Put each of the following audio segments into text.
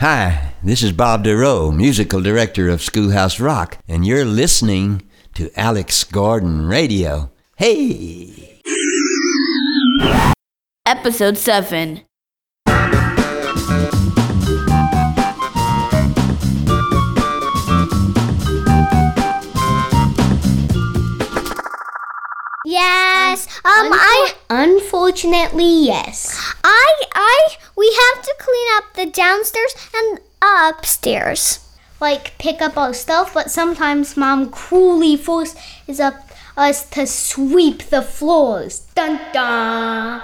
Hi, this is Bob Dorough, musical director of Schoolhouse Rock, and you're listening to Alex Gordon Radio. Hey! Episode 7. Yes. Unfortunately, yes. We have to clean up the downstairs and upstairs. Like, pick up our stuff, but sometimes Mom cruelly forces us to sweep the floors. Dun dun.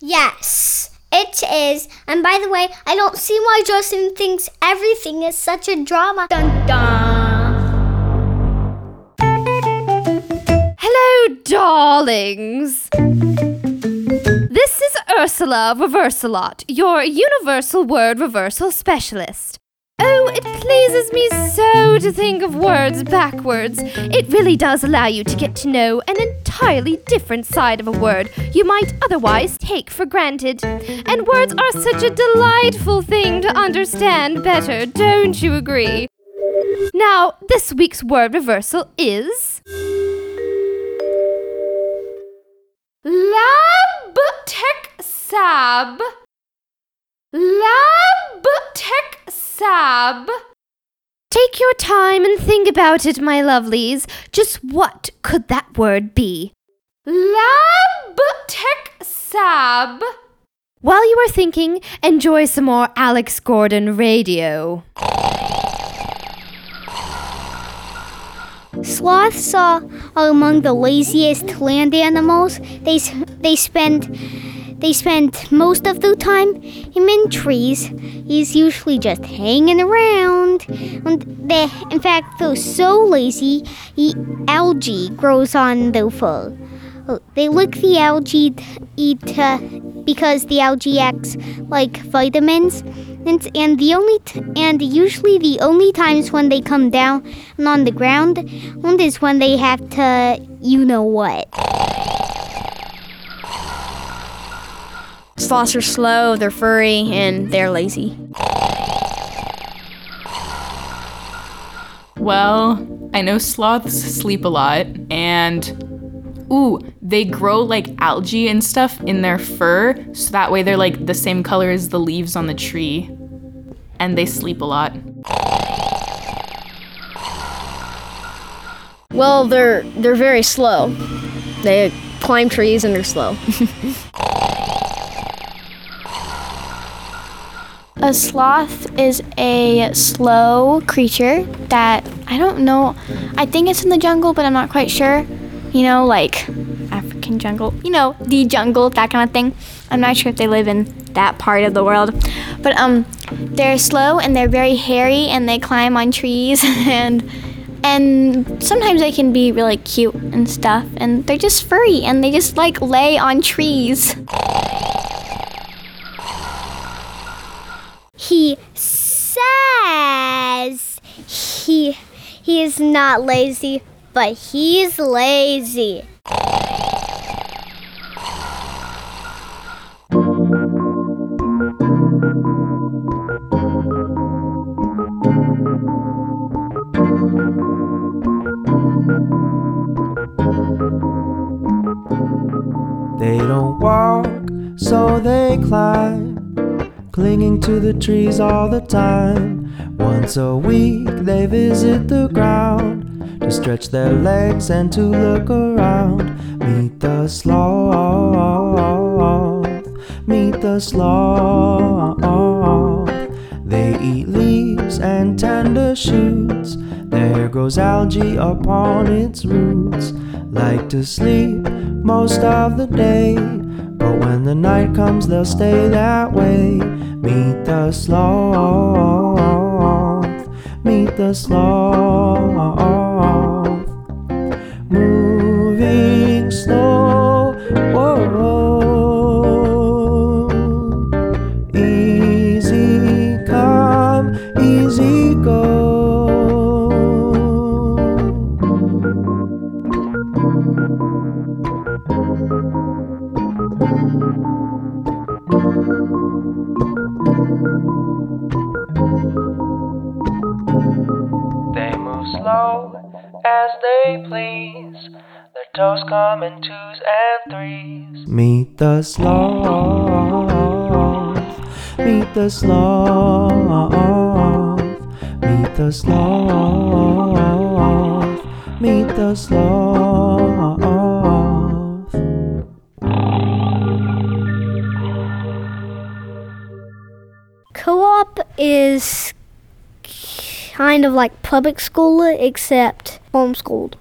Yes, it is. And by the way, I don't see why Justin thinks everything is such a drama. Dun dun. Hello, darlings. This is Ursula of Reversalot, your universal word reversal specialist. Oh, it pleases me so to think of words backwards. It really does allow you to get to know an entirely different side of a word you might otherwise take for granted. And words are such a delightful thing to understand better, don't you agree? Now, this week's word reversal is... Lab tech sab. Lab tech sab. Take your time and think about it, my lovelies. Just what could that word be? Lab tech sab. While you are thinking, enjoy some more Alex Gordon Radio. Sloths are among the laziest land animals. They spend most of their time in trees. He's usually just hanging around. In fact, they're so lazy, algae grows on their fur. They lick the algae to eat because the algae acts like vitamins. And usually the only times when they come down on the ground is when they have to, you know what. Sloths are slow, they're furry, and they're lazy. Well, I know sloths sleep a lot, and they grow like algae and stuff in their fur, so that way they're like the same color as the leaves on the tree. And they sleep a lot. Well, they're very slow. They climb trees and they're slow. A sloth is a slow creature that, I don't know, I think it's in the jungle, but I'm not quite sure. You know, like African jungle, you know, the jungle, that kind of thing. I'm not sure if they live in that part of the world. But they're slow and they're very hairy and they climb on trees and sometimes they can be really cute and stuff, and they're just furry and they just like lay on trees. He says he is not lazy, but he's lazy. They don't walk, so they climb, clinging to the trees all the time. Once a week they visit the ground to stretch their legs and to look around. Meet the sloth, meet the sloth. They eat leaves and tender shoots. There grows algae upon its roots. Like to sleep most of the day, but when the night comes they'll stay that way. Meet the sloth, meet the sloth. Moving slow, whoa, easy come, easy go. go as they please. Their toes come in twos and threes. Meet the sloth. Meet the sloth. Meet the sloth. Meet the sloth. Co-op is kind of like public school except homeschooled.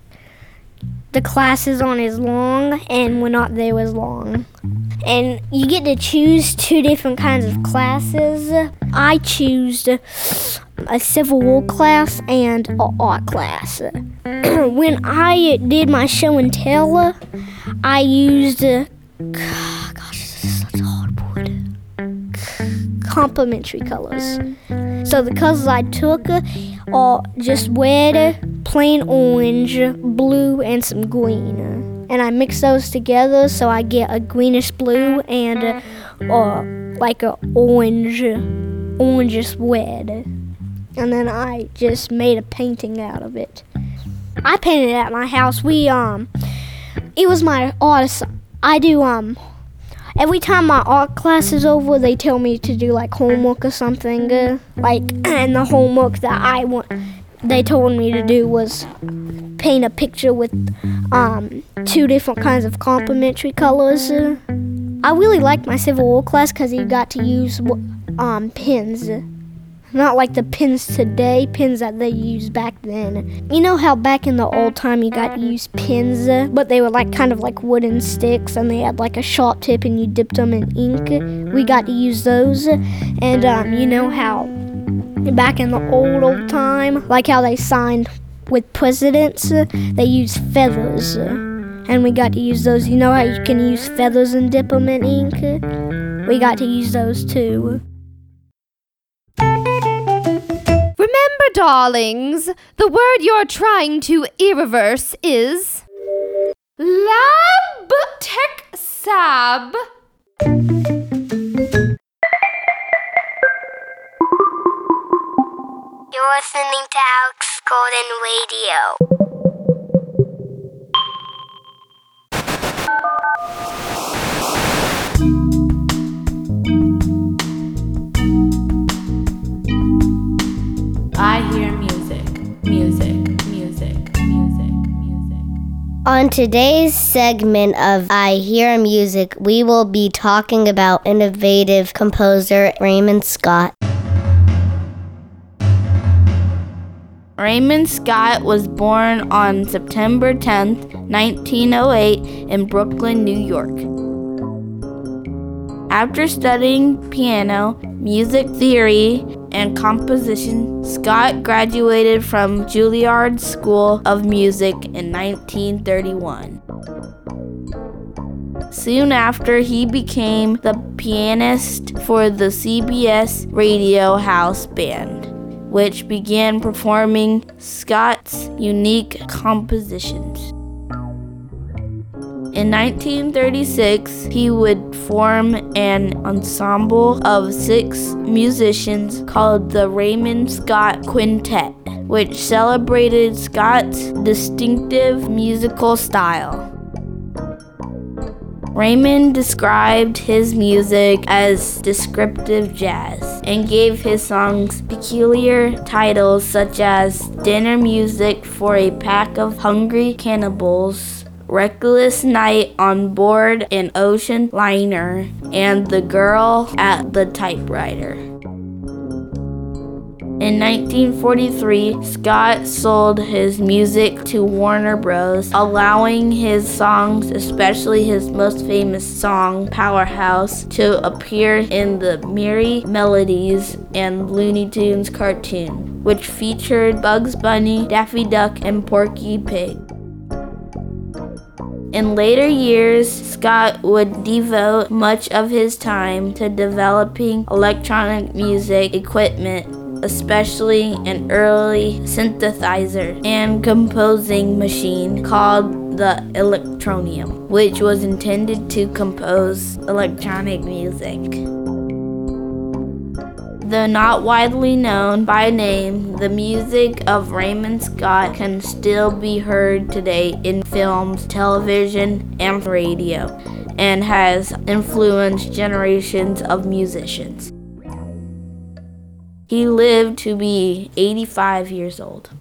The classes aren't as long and we're not there as long. And you get to choose two different kinds of classes. I chose a Civil War class and an art class. When I did my show and tell, I used complementary colors. So the colors I took are just red, plain orange, blue, and some green. And I mix those together so I get a greenish blue and like an orangish red. And then I just made a painting out of it. I painted it at my house. It was my artist. I do every time my art class is over, they tell me to do like homework or something. And the homework that they told me to do was paint a picture with two different kinds of complementary colors. I really liked my Civil War class because you got to use pens. Not like the pens today, pens that they used back then. You know how back in the old time you got to use pens, but they were kind of like wooden sticks and they had like a sharp tip and you dipped them in ink? We got to use those. And you know how back in the old time, like how they signed with presidents, they used feathers. And we got to use those. You know how you can use feathers and dip them in ink? We got to use those too. Remember, darlings, the word you're trying to irreverse is lab tech sab. You're listening to Alex Gordon Radio. I hear music, music, music, music, music. On today's segment of I Hear Music, we will be talking about innovative composer Raymond Scott. Raymond Scott was born on September 10th, 1908 in Brooklyn, New York. After studying piano, music theory, and composition, Scott graduated from Juilliard School of Music in 1931. Soon after, he became the pianist for the CBS Radio House Band, which began performing Scott's unique compositions. In 1936, he would form an ensemble of 6 musicians called the Raymond Scott Quintet, which celebrated Scott's distinctive musical style. Raymond described his music as descriptive jazz and gave his songs peculiar titles such as Dinner Music for a Pack of Hungry Cannibals, Reckless Night on Board an Ocean Liner, and The Girl at the Typewriter. In 1943, Scott sold his music to Warner Bros., allowing his songs, especially his most famous song, Powerhouse, to appear in the Merrie Melodies and Looney Tunes cartoon, which featured Bugs Bunny, Daffy Duck, and Porky Pig. In later years, Scott would devote much of his time to developing electronic music equipment, especially an early synthesizer and composing machine called the Electronium, which was intended to compose electronic music. Though not widely known by name, the music of Raymond Scott can still be heard today in films, television, and radio, and has influenced generations of musicians. He lived to be 85 years old.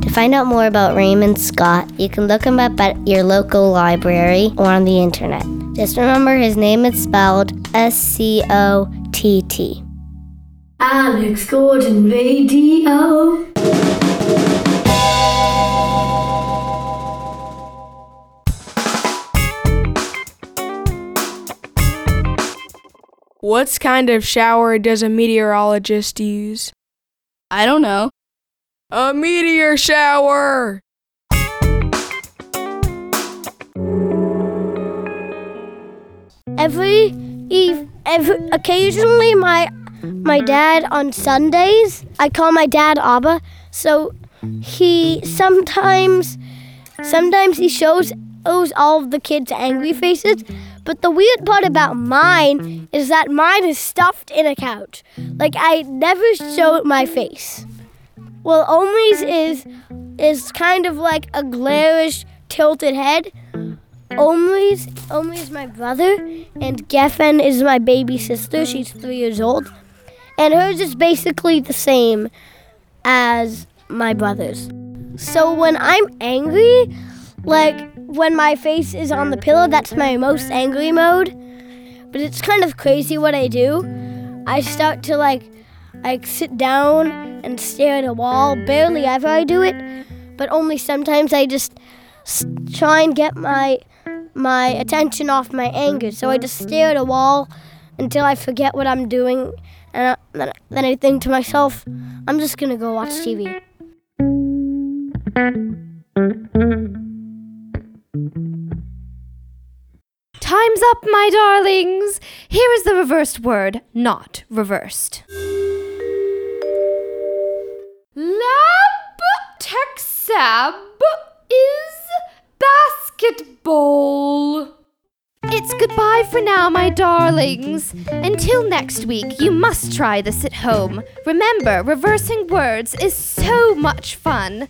To find out more about Raymond Scott, you can look him up at your local library or on the internet. Just remember his name is spelled Scott. Alex Gordon Radio. What kind of shower does a meteorologist use? I don't know. A meteor shower! Occasionally my dad on Sundays, I call my dad Abba, so he sometimes he shows all of the kids angry faces, but the weird part about mine is that mine is stuffed in a couch. Like, I never show my face. Well, Omri's is kind of like a glarish, tilted head. Omri's my brother, and Geffen is my baby sister. She's 3 years old. And hers is basically the same as my brother's. So when I'm angry, like when my face is on the pillow, that's my most angry mode. But it's kind of crazy what I do. I start to like sit down and stare at a wall. Barely ever I do it, but only sometimes I just try and get my attention off my anger. So I just stare at a wall until I forget what I'm doing, and then I think to myself, I'm just gonna go watch TV. Time's up, my darlings. Here is the reversed word, not reversed. Lab Texab is basketball. It's goodbye for now, my darlings. Until next week, you must try this at home. Remember, reversing words is so much fun.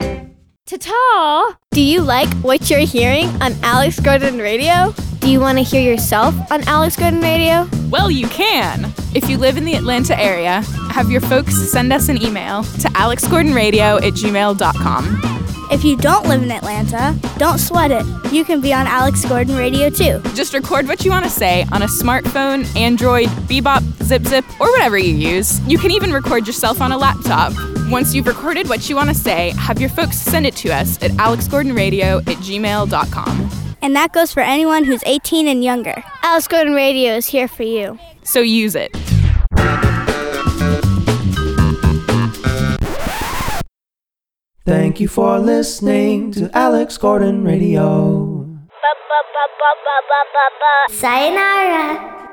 Ta-ta! Do you like what you're hearing on Alex Gordon Radio? Do you want to hear yourself on Alex Gordon Radio? Well, you can! If you live in the Atlanta area, have your folks send us an email to alexgordonradio@gmail.com. If you don't live in Atlanta, don't sweat it. You can be on Alex Gordon Radio, too. Just record what you want to say on a smartphone, Android, Bebop, ZipZip, or whatever you use. You can even record yourself on a laptop. Once you've recorded what you want to say, have your folks send it to us at alexgordonradio@gmail.com. And that goes for anyone who's 18 and younger. Alex Gordon Radio is here for you. So use it. Thank you for listening to Alex Gordon Radio. Sayonara.